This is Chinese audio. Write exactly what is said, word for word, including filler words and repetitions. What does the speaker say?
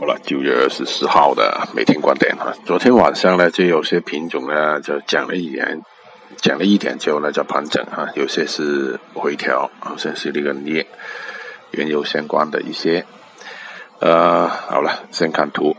好了，九月二十四号的每天观点啊，昨天晚上呢就有些品种呢就讲了一点，讲了一点之后呢就盘整啊，有些是回调，好像是那个镍原油相关的一些。呃，好了，先看图。